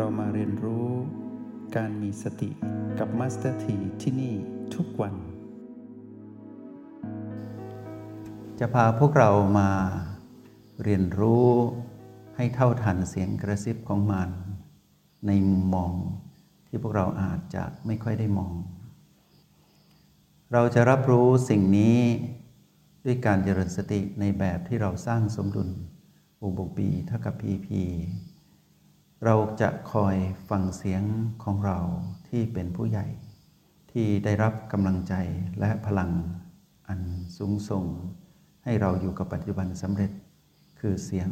เรามาเรียนรู้การมีสติกับมาสเตอร์ทีที่นี่ทุกวันจะพาพวกเรามาเรียนรู้ให้เท่าทันเสียงกระซิบของมันในมุมมองที่พวกเราอาจจะไม่ค่อยได้มองเราจะรับรู้สิ่งนี้ด้วยการเจริญสติในแบบที่เราสร้างสมดุลU บวก B เท่ากับ PP เราจะคอยฟังเสียงของเราที่เป็นผู้ใหญ่ที่ได้รับกำลังใจและพลังอันสูงส่งให้เราอยู่กับปัจจุบันสำเร็จคือเสียง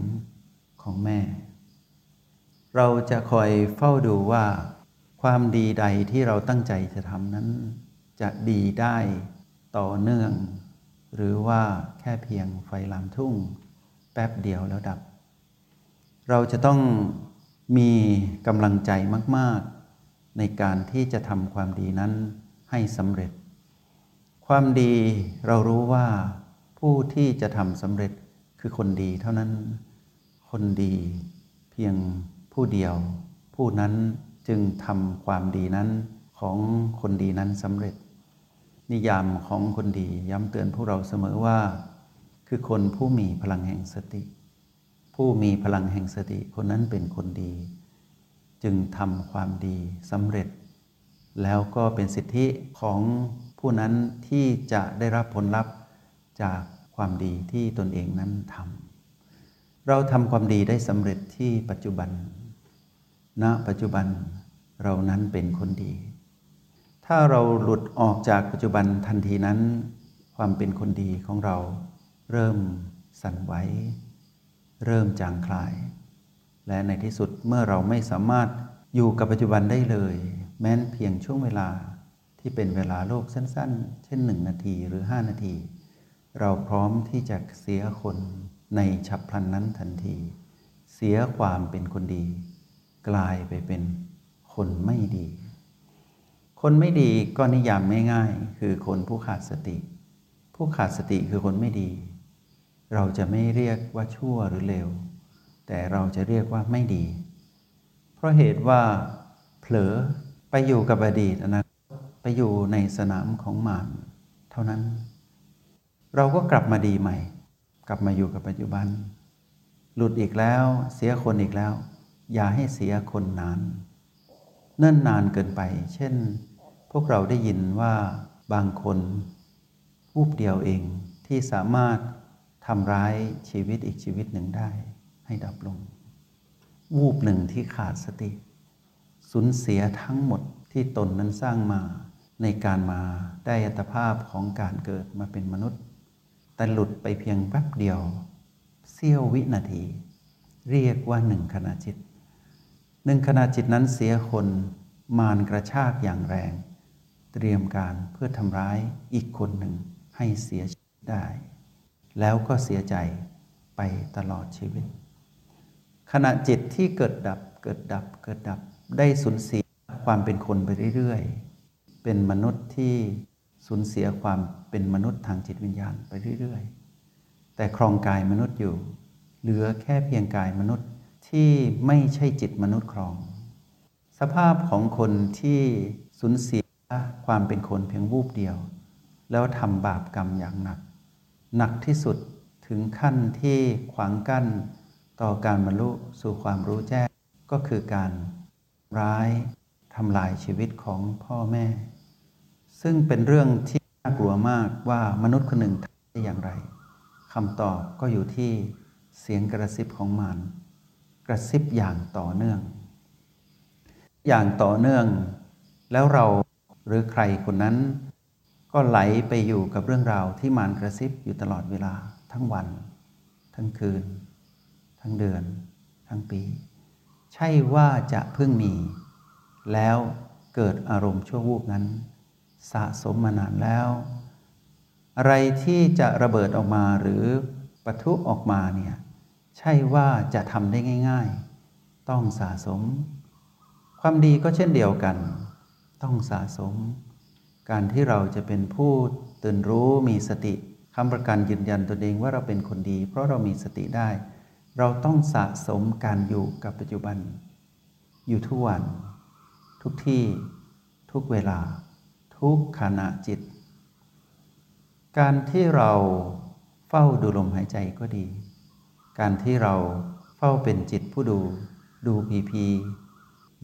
ของแม่เราจะคอยเฝ้าดูว่าความดีใดที่เราตั้งใจจะทำนั้นจะดีได้ต่อเนื่องหรือว่าแค่เพียงไฟลามทุ่งแป๊บเดียวแล้วดับเราจะต้องมีกำลังใจมากๆในการที่จะทำความดีนั้นให้สำเร็จความดีเรารู้ว่าผู้ที่จะทำสำเร็จคือคนดีเท่านั้นคนดีเพียงผู้เดียวผู้นั้นจึงทำความดีนั้นของคนดีนั้นสำเร็จนิยามของคนดีย้ำเตือนพวกเราเสมอว่าคือคนผู้มีพลังแห่งสติผู้มีพลังแห่งสติคนนั้นเป็นคนดีจึงทำความดีสำเร็จแล้วก็เป็นสิทธิของผู้นั้นที่จะได้รับผลลัพธ์จากความดีที่ตนเองนั้นทำเราทำความดีได้สำเร็จที่ปัจจุบันณปัจจุบันเรานั้นเป็นคนดีถ้าเราหลุดออกจากปัจจุบันทันทีนั้นความเป็นคนดีของเราเริ่มสั่นไหวเริ่มจางคลายและในที่สุดเมื่อเราไม่สามารถอยู่กับปัจจุบันได้เลยแม้นเพียงช่วงเวลาที่เป็นเวลาโลกสั้นๆเช่น1นาทีหรือ5นาทีเราพร้อมที่จะเสียคนในฉับพลันนั้นทันทีเสียความเป็นคนดีกลายไปเป็นคนไม่ดีคนไม่ดีก็นิยามง่ายๆคือคนผู้ขาดสติผู้ขาดสติคือคนไม่ดีเราจะไม่เรียกว่าชั่วหรือเลวแต่เราจะเรียกว่าไม่ดีเพราะเหตุว่าเผลอไปอยู่กับอดีตอนาคตไปอยู่ในสนามของมารเท่านั้นเราก็กลับมาดีใหม่กลับมาอยู่กับปัจจุบันหลุดอีกแล้วเสียคนอีกแล้วอย่าให้เสียคนนานเนิ่นนานเกินไปเช่นพวกเราได้ยินว่าบางคนรูปเดียวเองที่สามารถทำร้ายชีวิตอีกชีวิตหนึ่งได้ให้ดับลงวูบหนึ่งที่ขาดสติสูญเสียทั้งหมดที่ตนนั้นสร้างมาในการมาได้อัตภาพของการเกิดมาเป็นมนุษย์แต่หลุดไปเพียงแป๊บเดียวเสี้ยววินาทีเรียกว่าหนึ่งขณะจิตหนึ่งขณะจิตนั้นเสียคนมารกระชากอย่างแรงเตรียมการเพื่อทำร้ายอีกคนหนึ่งให้เสียชีวิตได้แล้วก็เสียใจไปตลอดชีวิตขณะจิตที่เกิดดับเกิดดับเกิดดับได้สูญเสียความเป็นคนไปเรื่อยๆเป็นมนุษย์ที่สูญเสียความเป็นมนุษย์ทางจิตวิญญาณไปเรื่อยๆแต่ครองกายมนุษย์อยู่เหลือแค่เพียงกายมนุษย์ที่ไม่ใช่จิตมนุษย์ครองสภาพของคนที่สูญเสียความเป็นคนเพียงวูบเดียวแล้วทำบาปกรรมอย่างหนักหนักที่สุดถึงขั้นที่ขวางกั้นต่อการบรรลุสู่ความรู้แจ้งก็คือการร้ายทำลายชีวิตของพ่อแม่ซึ่งเป็นเรื่องที่น่ากลัวมากว่ามนุษย์คนหนึ่งทำได้อย่างไรคำตอบก็อยู่ที่เสียงกระซิบของมารกระซิบอย่างต่อเนื่องแล้วเราหรือใครคนนั้นก็ไหลไปอยู่กับเรื่องราวที่มารกระซิบอยู่ตลอดเวลาทั้งวันทั้งคืนทั้งเดือนทั้งปีใช่ว่าจะเพิ่งมีแล้วเกิดอารมณ์ชั่ววูบนั้นสะสมมานานแล้วอะไรที่จะระเบิดออกมาหรือปะทุออกมาเนี่ยใช่ว่าจะทำได้ง่ายๆต้องสะสมความดีก็เช่นเดียวกันต้องสะสมการที่เราจะเป็นผู้ตื่นรู้มีสติค้ำประกันยืนยันตนเองว่าเราเป็นคนดีเพราะเรามีสติได้เราต้องสะสมการอยู่กับปัจจุบัน อยู่ทุกวันทุกที่ทุกเวลาทุกขณะจิตการที่เราเฝ้าดูลมหายใจก็ดีการที่เราเฝ้าเป็นจิตผู้ดูพี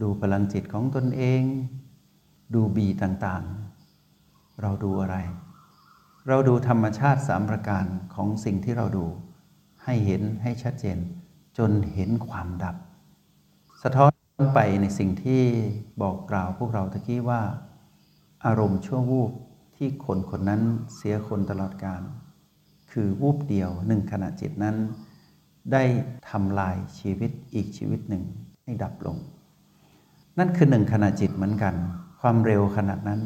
ดูพลังจิตของตนเองดูบีต่างๆเราดูอะไรเราดูธรรมชาติ3ประการของสิ่งที่เราดูให้เห็นให้ชัดเจนจนเห็นความดับสะท้อนไปในสิ่งที่บอกกล่าวพวกเราตะกี้ว่าอารมณ์ชั่ววูบที่คนนั้นเสียคนตลอดกาลคือวูบเดียว1ขณะจิตนั้นได้ทำลายชีวิตอีกชีวิตหนึ่งให้ดับลงนั่นคือ1ขณะจิตเหมือนกันความเร็วขนาดนั้น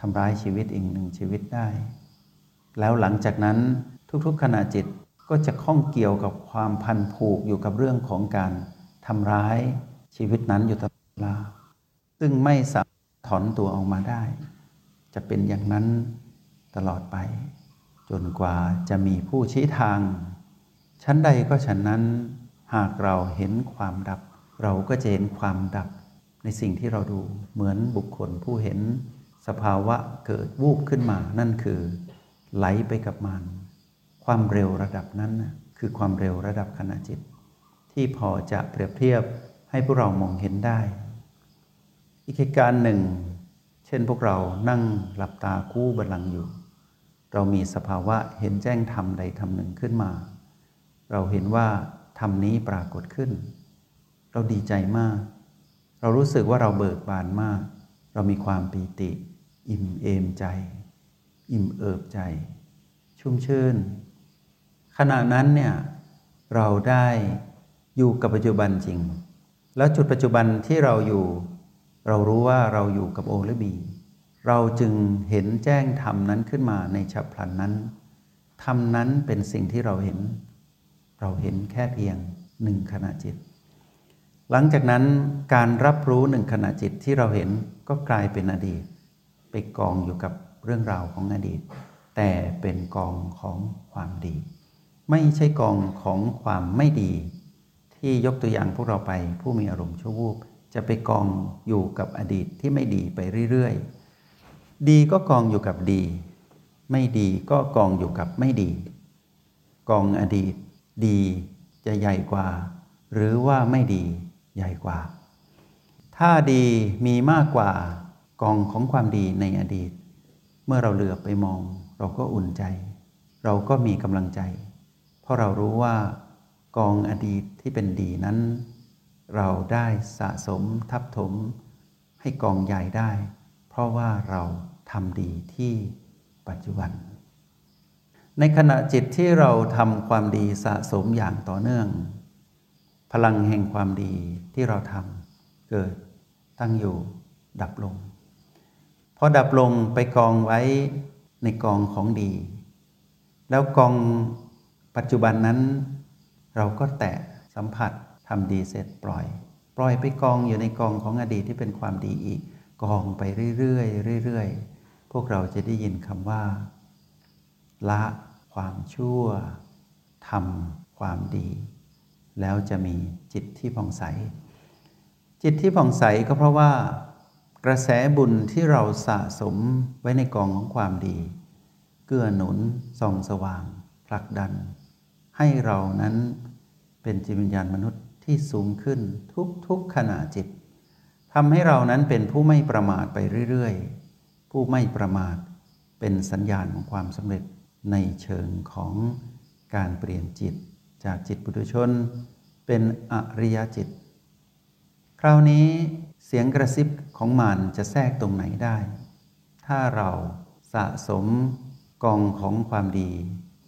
ทำร้ายชีวิตอีก1ชีวิตได้แล้วหลังจากนั้นทุกๆขณะจิตก็จะข้องเกี่ยวกับความพันผูกอยู่กับเรื่องของการทำร้ายชีวิตนั้นอยู่ตลอดเวลาซึ่งไม่สามารถถอนตัวออกมาได้จะเป็นอย่างนั้นตลอดไปจนกว่าจะมีผู้ชี้ทางชั้นใดก็ชั้นนั้นหากเราเห็นความดับเราก็จะเห็นความดับในสิ่งที่เราดูเหมือนบุคคลผู้เห็นสภาวะเกิดวูบขึ้นมานั่นคือไหลไปกับมันความเร็วระดับนั้นคือความเร็วระดับขณะจิตที่พอจะเปรียบเทียบให้พวกเรามองเห็นได้อีกเหตุการณ์หนึ่งเช่นพวกเรานั่งหลับตาคู่บัลลังก์อยู่เรามีสภาวะเห็นแจ้งธรรมใดธรรมหนึ่งขึ้นมาเราเห็นว่าธรรมนี้ปรากฏขึ้นเราดีใจมากเรารู้สึกว่าเราเบิกบานมากเรามีความปีติอิ่มเอมใจอิ่มเอิบใจชุ่มชื่นขณะนั้นเนี่ยเราได้อยู่กับปัจจุบันจริงแล้วจุดปัจจุบันที่เราอยู่เรารู้ว่าเราอยู่กับโอและบีเราจึงเห็นแจ้งธรรมนั้นขึ้นมาในฉับพลันนั้นธรรมนั้นเป็นสิ่งที่เราเห็นแค่เพียง1ขณะจิตหลังจากนั้นการรับรู้1ขณะจิตที่เราเห็นก็กลายเป็นอดีตไปกองอยู่กับเรื่องราวของอดีตแต่เป็นกองของความดีไม่ใช่กองของความไม่ดีที่ยกตัวอย่างพวกเราไปผู้มีอารมณ์ชั่ววูบจะไปกองอยู่กับอดีตที่ไม่ดีไปเรื่อยๆดีก็กองอยู่กับดีไม่ดีก็กองอยู่กับไม่ดีกองอดีตดีจะใหญ่กว่าหรือว่าไม่ดีใหญ่กว่าถ้าดีมีมากกว่ากองของความดีในอดีตเมื่อเราเหลือบไปมองเราก็อุ่นใจเราก็มีกำลังใจเพราะเรารู้ว่ากองอดีตที่เป็นดีนั้นเราได้สะสมทับถมให้กองใหญ่ได้เพราะว่าเราทำดีที่ปัจจุบันในขณะจิตที่เราทำความดีสะสมอย่างต่อเนื่องพลังแห่งความดีที่เราทำเกิดตั้งอยู่ดับลงพอดับลงไปกองไว้ในกองของดีแล้วกองปัจจุบันนั้นเราก็แตะสัมผัสทำดีเสร็จปล่อยไปกองอยู่ในกองของอดีตที่เป็นความดีอีกกองไปเรื่อยๆพวกเราจะได้ยินคำว่าละความชั่วทำความดีแล้วจะมีจิตที่ผ่องใสก็เพราะว่ากระแสบุญที่เราสะสมไว้ในกองของความดีเกื้อหนุนส่องสว่างผลักดันให้เรานั้นเป็นจิตวิญญาณมนุษย์ที่สูงขึ้นทุกขณะจิตทำให้เรานั้นเป็นผู้ไม่ประมาทไปเรื่อยๆผู้ไม่ประมาทเป็นสัญญาณของความสำเร็จในเชิงของการเปลี่ยนจิตจากจิตปุถุชนเป็นอริยจิตคราวนี้เสียงกระซิบของมารจะแทรกตรงไหนได้ถ้าเราสะสมกองของความดี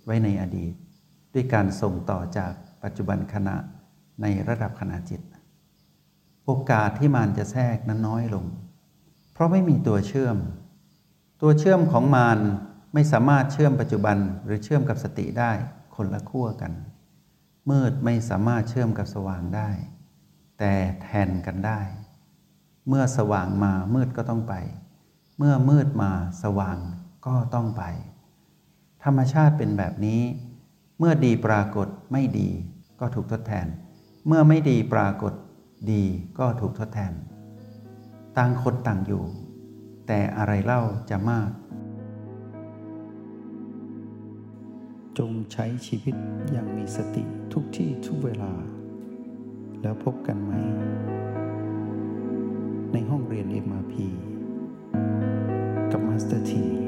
ไว้ในอดีตด้วยการส่งต่อจากปัจจุบันขณะในระดับขณะจิตโอกาสที่มารจะแทรกนั้นน้อยลงเพราะไม่มีตัวเชื่อมของมารไม่สามารถเชื่อมปัจจุบันหรือเชื่อมกับสติได้คนละขั้วกันมืดไม่สามารถเชื่อมกับสว่างได้แต่แทนกันได้เมื่อสว่างมามืดก็ต้องไปเมื่อมืดมาสว่างก็ต้องไปธรรมชาติเป็นแบบนี้เมื่อดีปรากฏไม่ดีก็ถูกทดแทนเมื่อไม่ดีปรากฏ ดีก็ถูกทดแทนต่างคนต่างอยู่แต่อะไรเล่าจะมากจงใช้ชีวิตอย่างมีสติทุกที่ทุกเวลาแล้วพบกันไหมในห้องเรียน MRP กับมาสเตอร์ที